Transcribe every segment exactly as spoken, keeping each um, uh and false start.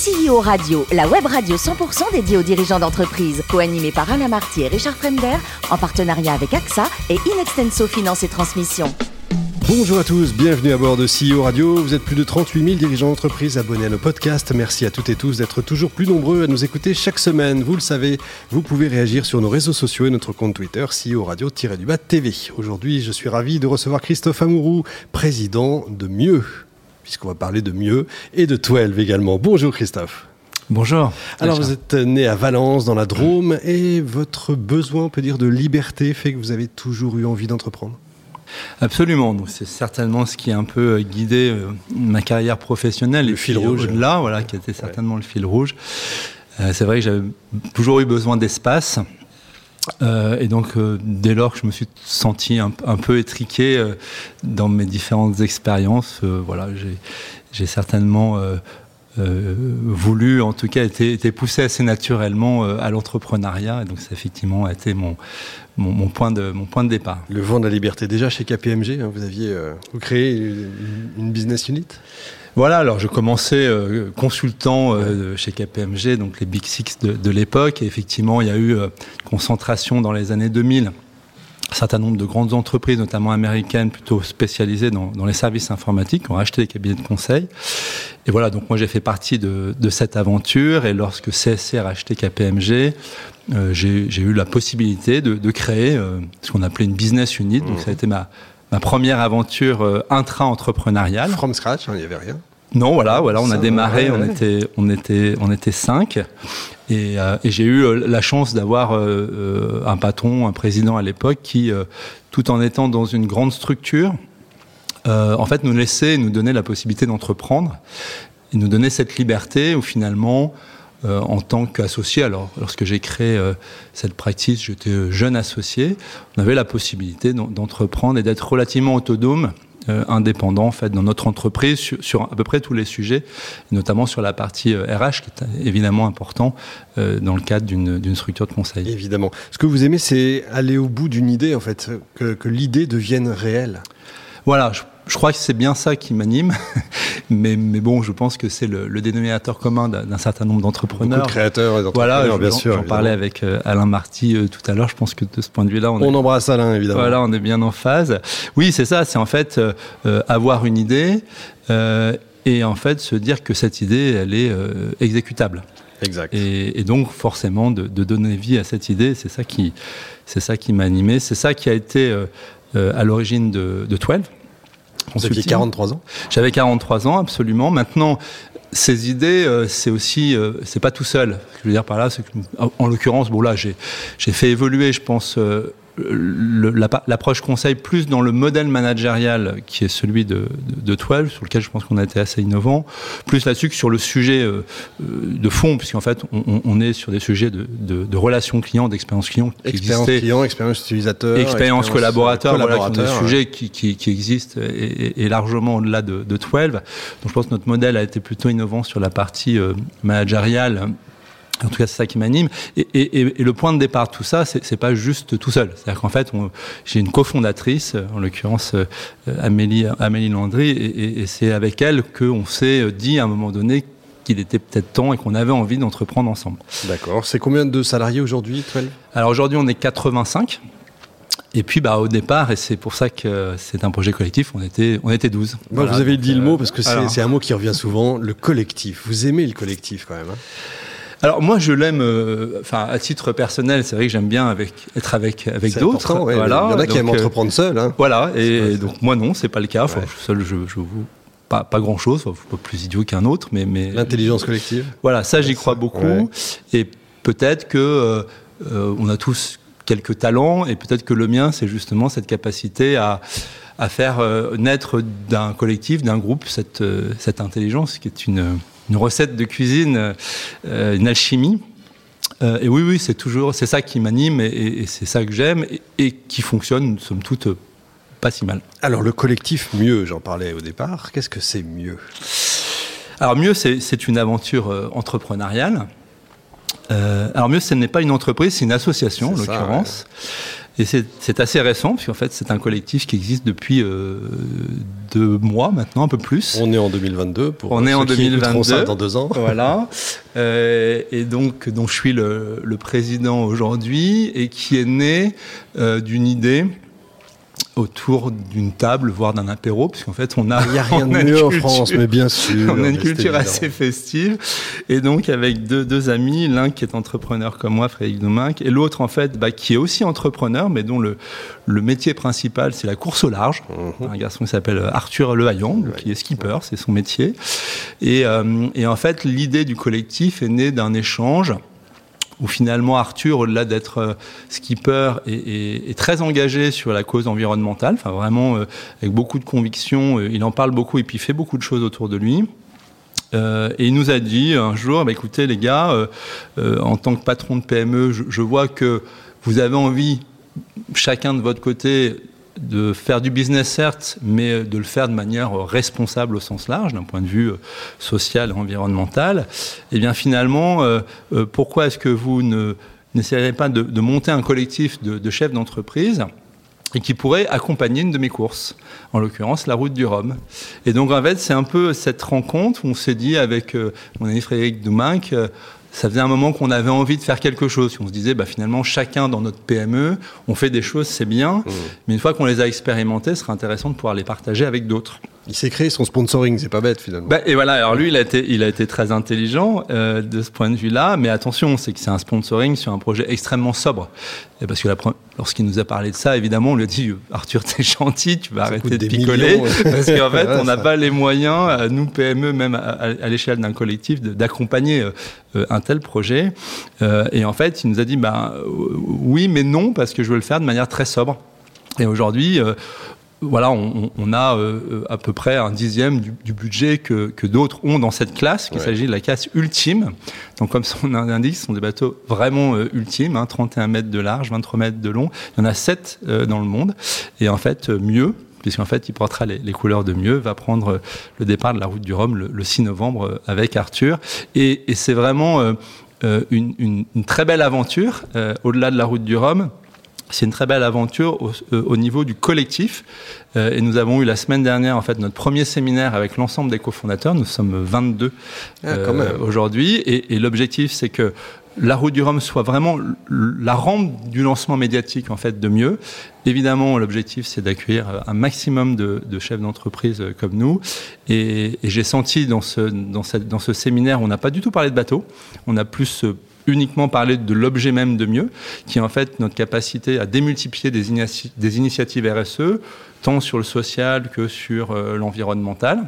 C E O Radio, la web radio cent pour cent dédiée aux dirigeants d'entreprise, co-animée par Alain Marty et Richard Fremder, en partenariat avec A X A et Inextenso Finance et Transmission. Bonjour à tous, bienvenue à bord de C E O Radio. Vous êtes plus de trente-huit mille dirigeants d'entreprise abonnés à nos podcasts. Merci à toutes et tous d'être toujours plus nombreux à nous écouter chaque semaine. Vous le savez, vous pouvez réagir sur nos réseaux sociaux et notre compte Twitter C E O Radio-T V. Aujourd'hui, je suis ravi de recevoir Christophe Amouroux, président de Mieux, puisqu'on va parler de Mieux et de Twelve également. Bonjour Christophe. Bonjour. Alors Bonjour. Vous êtes né à Valence, dans la Drôme, et votre besoin, on peut dire, de liberté fait que vous avez toujours eu envie d'entreprendre? Absolument, donc c'est certainement ce qui a un peu guidé euh, ma carrière professionnelle. Le et fil rouge. Euh, là, voilà, qui était certainement ouais. le fil rouge. Euh, c'est vrai que j'avais toujours eu besoin d'espace. Euh, et donc, euh, dès lors que je me suis senti un, un peu étriqué euh, dans mes différentes expériences, euh, voilà, j'ai, j'ai certainement euh, euh, voulu, en tout cas, été, été poussé assez naturellement euh, à l'entrepreneuriat. Et donc, ça a effectivement été mon... Mon, mon, point de, mon point de départ. Le vent de la liberté. Déjà chez K P M G, hein, vous aviez euh, créé une, une business unit. Voilà, alors je commençais euh, consultant euh, chez K P M G, donc les Big Six de, de l'époque. Et effectivement, il y a eu euh, concentration dans les années deux mille. Un certain nombre de grandes entreprises, notamment américaines, plutôt spécialisées dans, dans les services informatiques, ont acheté des cabinets de conseil. Et voilà, donc moi j'ai fait partie de, de cette aventure. Et lorsque C S C a racheté K P M G, euh, j'ai, j'ai eu la possibilité de, de créer euh, ce qu'on appelait une business unit. Donc mmh. ça a été ma, ma première aventure euh, intra-entrepreneuriale. From scratch, il n'y avait rien. Non, voilà, voilà, on a démarré, on était, on était, on était cinq, et, euh, et j'ai eu la chance d'avoir euh, un patron, un président à l'époque qui, euh, tout en étant dans une grande structure, euh, en fait, nous laissait, nous donnait la possibilité d'entreprendre, et nous donnait cette liberté où finalement, euh, en tant qu'associé, alors lorsque j'ai créé euh, cette practice, j'étais jeune associé, on avait la possibilité d'entreprendre et d'être relativement autonome. Euh, indépendant en fait dans notre entreprise sur, sur à peu près tous les sujets, notamment sur la partie euh, R H qui est évidemment important euh, dans le cadre d'une, d'une structure de conseil. Évidemment. Ce que vous aimez, c'est aller au bout d'une idée en fait, que, que l'idée devienne réelle. Voilà, je, je crois que c'est bien ça qui m'anime, mais, mais bon, je pense que c'est le, le dénominateur commun d'un, d'un certain nombre d'entrepreneurs. Beaucoup de créateurs et d'entrepreneurs, voilà, bien sûr. J'en parlais avec euh, Alain Marty euh, tout à l'heure, je pense que de ce point de vue-là... On, on est, embrasse Alain, évidemment. Voilà, on est bien en phase. Oui, c'est ça, c'est en fait euh, euh, avoir une idée euh, et en fait se dire que cette idée, elle est euh, exécutable. Exact. Et, et donc forcément de, de donner vie à cette idée, c'est ça qui, c'est ça qui m'a animé, c'est ça qui a été... Euh, Euh, à l'origine de, de Twelve. Vous aviez quarante-trois ans ? J'avais quarante-trois ans, absolument. Maintenant, ces idées, euh, c'est aussi, euh, c'est pas tout seul. Ce que je veux dire par là, c'est que, en l'occurrence, bon là, j'ai, j'ai fait évoluer, je pense, euh, le, la, l'approche conseil plus dans le modèle managérial qui est celui de, de, de Twelve, sur lequel je pense qu'on a été assez innovant, plus là-dessus que sur le sujet euh, de fond, puisqu'en fait, on, on est sur des sujets de, de, de relations clients, d'expérience client. Expérience client, expérience utilisateur. Expérience collaborateur, collaborateur, voilà, qui sont des ouais. sujets qui, qui, qui existent et, et largement au-delà de, de Twelve. Donc je pense que notre modèle a été plutôt innovant sur la partie euh, managériale. En tout cas, c'est ça qui m'anime. Et, et, et le point de départ de tout ça, c'est, c'est pas juste tout seul. C'est-à-dire qu'en fait, on, j'ai une cofondatrice, en l'occurrence euh, Amélie, Amélie Landry, et, et, et c'est avec elle qu'on s'est dit à un moment donné qu'il était peut-être temps et qu'on avait envie d'entreprendre ensemble. D'accord. C'est combien de salariés aujourd'hui, Twelve ? Alors aujourd'hui, on est quatre-vingt-cinq. Et puis, bah, au départ, et c'est pour ça que c'est un projet collectif, on était, on était douze. Moi, voilà, vous avez dit euh, le mot, parce que c'est, alors... c'est un mot qui revient souvent, le collectif. Vous aimez le collectif, quand même, hein ? Alors moi je l'aime, enfin euh, à titre personnel, c'est vrai que j'aime bien avec, être avec avec c'est d'autres. Ouais, voilà. Il y en a qui donc, aiment entreprendre seul. Hein. Voilà. Et donc moi non, c'est pas le cas. Ouais. Enfin, seul, je, je vous pas pas grand chose. Enfin, pas plus idiot qu'un autre, mais mais l'intelligence collective. Voilà, ça j'y crois beaucoup. Ouais. Et peut-être que euh, on a tous quelques talents et peut-être que le mien c'est justement cette capacité à à faire euh, naître d'un collectif, d'un groupe cette euh, cette intelligence qui est une une recette de cuisine, euh, une alchimie. Euh, et oui, oui, c'est toujours, c'est ça qui m'anime et, et, et c'est ça que j'aime et, et qui fonctionne, somme toute, euh, pas si mal. Alors, le collectif Mieux, j'en parlais au départ. Qu'est-ce que c'est Mieux ? Alors, Mieux, c'est, c'est une aventure euh, entrepreneuriale. Euh, alors, Mieux, ce n'est pas une entreprise, c'est une association, c'est en ça, l'occurrence. Ouais. Et c'est, c'est assez récent, puisqu'en fait, c'est un collectif qui existe depuis euh, deux mois maintenant, un peu plus. On est en deux mille vingt-deux, pour On est en deux mille vingt-deux. Ça dans deux ans. Voilà. Euh, et donc, dont je suis le, le président aujourd'hui, et qui est né euh, d'une idée autour d'une table, voire d'un apéro, puisqu'en fait, on a... Il n'y a rien de mieux culture, en France, mais bien sûr. On a une culture assez festive. Et donc, avec deux, deux amis, l'un qui est entrepreneur comme moi, Frédéric Domingue, et l'autre, en fait, bah, qui est aussi entrepreneur, mais dont le, le métier principal, c'est la course au large. Mm-hmm. Un garçon qui s'appelle Arthur Lehaillon, ouais. qui est skipper, c'est son métier. Et, euh, et en fait, l'idée du collectif est née d'un échange où finalement Arthur, au-delà d'être skipper, est, est, est très engagé sur la cause environnementale, enfin vraiment euh, avec beaucoup de conviction, euh, il en parle beaucoup et puis il fait beaucoup de choses autour de lui. Euh, et il nous a dit un jour, bah, écoutez les gars, euh, euh, en tant que patron de P M E, je, je vois que vous avez envie, chacun de votre côté, de faire du business certes, mais de le faire de manière responsable au sens large, d'un point de vue social et environnemental. Et bien finalement, euh, euh, pourquoi est-ce que vous ne, n'essayez pas de, de monter un collectif de, de chefs d'entreprise et qui pourrait accompagner une de mes courses, en l'occurrence la route du Rhum. Et donc en fait, c'est un peu cette rencontre où on s'est dit avec euh, mon ami Frédéric Domingue, euh, ça faisait un moment qu'on avait envie de faire quelque chose. On se disait, bah, finalement, chacun dans notre P M E, on fait des choses, c'est bien. Mmh. Mais une fois qu'on les a expérimentées, ce serait intéressant de pouvoir les partager avec d'autres. Il s'est créé son sponsoring, c'est pas bête, finalement. Bah, et voilà, alors lui, il a été, il a été très intelligent euh, de ce point de vue-là. Mais attention, c'est que c'est un sponsoring sur un projet extrêmement sobre. Et parce que la, lorsqu'il nous a parlé de ça, évidemment, on lui a dit, Arthur, t'es gentil, tu vas ça arrêter de picoler. Millions, ouais. Parce qu'en fait, on n'a pas les moyens, nous, P M E, même à, à l'échelle d'un collectif, de, d'accompagner euh, un tel projet. Euh, et en fait, il nous a dit, bah, oui, mais non, parce que je veux le faire de manière très sobre. Et aujourd'hui... Euh, Voilà, on, on a euh, à peu près un dixième du, du budget que, que d'autres ont dans cette classe, qu'il ouais. s'agit de la classe ultime. Donc, comme son indique, ce sont des bateaux vraiment euh, ultimes, hein, trente et un mètres de large, vingt-trois mètres de long. Il y en a sept euh, dans le monde. Et en fait, euh, Mieux, puisqu'en fait, il portera les, les couleurs de Mieux, va prendre euh, le départ de la route du Rhum le, le six novembre euh, avec Arthur. Et, et c'est vraiment euh, euh, une, une, une très belle aventure euh, au-delà de la route du Rhum. C'est une très belle aventure au, euh, au niveau du collectif. Euh, et nous avons eu la semaine dernière, en fait, notre premier séminaire avec l'ensemble des cofondateurs. Nous sommes vingt-deux ah, quand même. Euh, aujourd'hui. Et, et l'objectif, c'est que la route du Rhum soit vraiment la rampe du lancement médiatique, en fait, de Mieux. Évidemment, l'objectif, c'est d'accueillir un maximum de, de chefs d'entreprise comme nous. Et, et j'ai senti dans ce, dans cette, dans ce séminaire, on n'a pas du tout parlé de bateau. On a plus... Euh, uniquement parler de l'objet même de Mieux, qui est en fait notre capacité à démultiplier des, initi- des initiatives R S E, tant sur le social que sur euh, l'environnemental.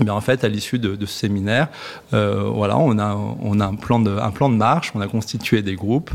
Et bien en fait, à l'issue de, de ce séminaire, euh, voilà, on a, on a un, plan de, un plan de marche, on a constitué des groupes,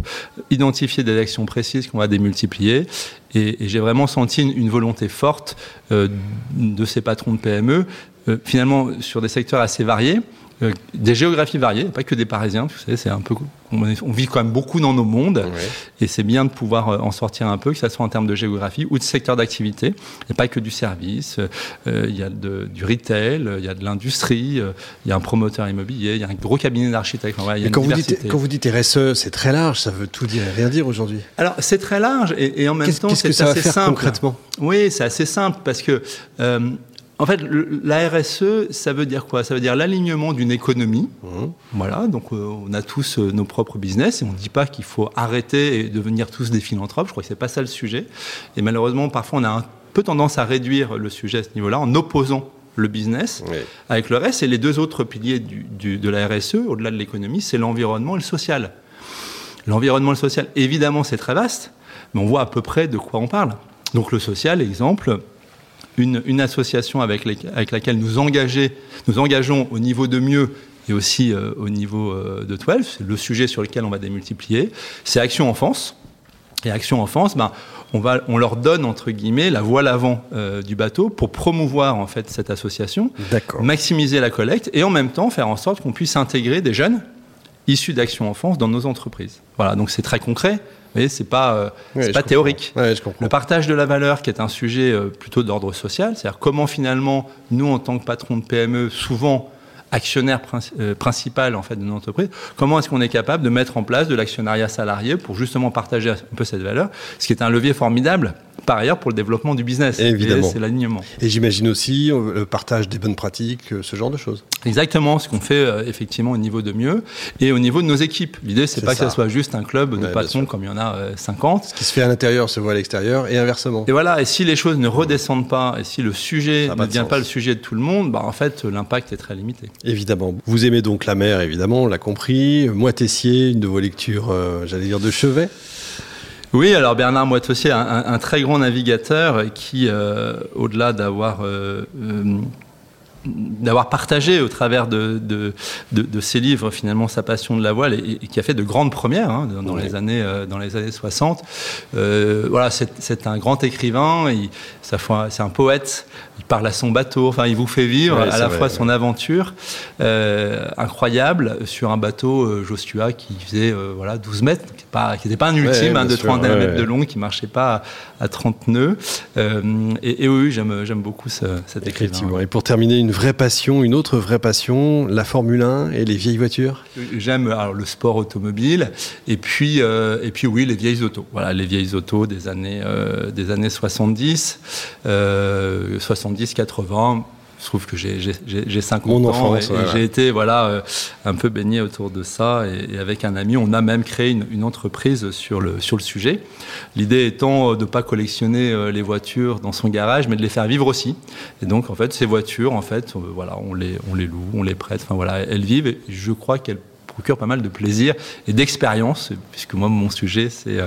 identifié des actions précises qu'on va démultiplier, et, et j'ai vraiment senti une, une volonté forte euh, de ces patrons de P M E, euh, finalement sur des secteurs assez variés, Euh, des géographies variées, pas que des Parisiens, vous savez, c'est un peu, on, on vit quand même beaucoup dans nos mondes, ouais. et c'est bien de pouvoir euh, en sortir un peu, que ça soit en termes de géographie ou de secteur d'activité, et pas que du service. Il euh, y a de, du retail, il y a de l'industrie, il euh, y a un promoteur immobilier, il y a un gros cabinet d'architectes. Enfin, ouais, y a quand, une vous dites, quand vous dites R S E, c'est très large, ça veut tout dire et rien dire aujourd'hui. Alors c'est très large et, et en même qu'est-ce, temps qu'est-ce c'est que ça assez va faire simple concrètement. Oui, c'est assez simple parce que. Euh, En fait, la R S E, ça veut dire quoi ? Ça veut dire l'alignement d'une économie. Mmh. Voilà, donc euh, on a tous euh, nos propres business et on ne dit pas qu'il faut arrêter et devenir tous des philanthropes. Je crois que ce n'est pas ça le sujet. Et malheureusement, parfois, on a un peu tendance à réduire le sujet à ce niveau-là en opposant le business oui. avec le reste. Et les deux autres piliers du, du, de la R S E, au-delà de l'économie, c'est l'environnement et le social. L'environnement et le social, évidemment, c'est très vaste, mais on voit à peu près de quoi on parle. Donc le social, exemple... Une, une association avec, les, avec laquelle nous, engager, nous engageons au niveau de Mieux et aussi euh, au niveau euh, de Twelve, c'est le sujet sur lequel on va démultiplier, c'est Action Enfance. Et Action Enfance, ben, on, va, on leur donne, entre guillemets, la voile avant euh, du bateau pour promouvoir, en fait, cette association, D'accord. maximiser la collecte et en même temps faire en sorte qu'on puisse intégrer des jeunes issus d'Action Enfance dans nos entreprises. Voilà, donc c'est très concret. Vous voyez, ce n'est pas, euh, ouais, c'est pas théorique. Ouais, le partage de la valeur, qui est un sujet euh, plutôt d'ordre social, c'est-à-dire comment finalement, nous, en tant que patrons de P M E, souvent, actionnaire princi- euh, principal en fait, de notre entreprise, comment est-ce qu'on est capable de mettre en place de l'actionnariat salarié pour justement partager un peu cette valeur, ce qui est un levier formidable, par ailleurs, pour le développement du business. Évidemment. Et c'est l'alignement. Et j'imagine aussi euh, le partage des bonnes pratiques, euh, ce genre de choses. Exactement, ce qu'on fait euh, effectivement au niveau de Mieux et au niveau de nos équipes. L'idée, c'est, c'est pas ça. que ça soit juste un club de ouais, patrons comme il y en a euh, cinquante. Ce qui se fait à l'intérieur se voit à l'extérieur et inversement. Et voilà, et si les choses ne redescendent pas, et si le sujet ne devient pas le sujet de tout le monde, bah en fait, l'impact est très limité. Évidemment. Vous aimez donc la mer, évidemment, on l'a compris. Moitessier, une de vos lectures, euh, j'allais dire, de chevet. Oui, alors Bernard Moitessier, un, un très grand navigateur qui, euh, au-delà d'avoir... Euh, euh, d'avoir partagé au travers de, de, de, de ses livres finalement sa passion de la voile et, et qui a fait de grandes premières hein, dans, dans, oui. les années, euh, dans les années soixante. Euh, voilà, c'est, c'est un grand écrivain, il, ça, c'est un poète, il parle à son bateau, enfin, il vous fait vivre oui, à la vrai, fois ouais. son aventure euh, incroyable sur un bateau euh, Joshua qui faisait euh, voilà, douze mètreks, qui n'était pas, pas un ultime ouais, hein, de trente-neuf ouais, mètres ouais. de long, qui ne marchait pas à, à trente nœuds. Euh, et, et oui, j'aime, j'aime beaucoup ce, cet écrivain. Effectivement. Et pour terminer, une vraie passion, une autre vraie passion, la Formule un et les vieilles voitures. J'aime alors, le sport automobile et puis, euh, et puis oui, les vieilles autos. Voilà, les vieilles autos des années, euh, des années soixante-dix, euh, soixante-dix, quatre-vingts. Je trouve que j'ai, j'ai, j'ai cinquante Mon ans enfance, et, ouais, et ouais. j'ai été voilà, euh, un peu baigné autour de ça. Et, et avec un ami, on a même créé une, une entreprise sur le, sur le sujet. L'idée étant de ne pas collectionner les voitures dans son garage, mais de les faire vivre aussi. Et donc, en fait, ces voitures, en fait, on, voilà, on, les, on les loue, on les prête. Enfin, voilà, elles vivent et je crois qu'elles procurent pas mal de plaisir et d'expérience, puisque moi, mon sujet, c'est... Euh,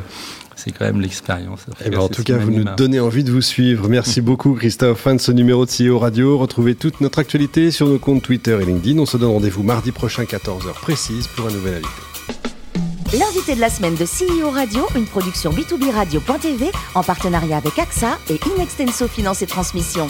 c'est quand même l'expérience. Eh ben en tout cas, vous nous donnez envie de vous suivre. Merci beaucoup, Christophe. Fin de ce numéro de C E O Radio. Retrouvez toute notre actualité sur nos comptes Twitter et LinkedIn. On se donne rendez-vous mardi prochain, quatorze heures précise, pour un nouvel invité. L'invité de la semaine de C E O Radio, une production B deux B Radio point T V en partenariat avec A X A et Inextenso Finance et Transmission.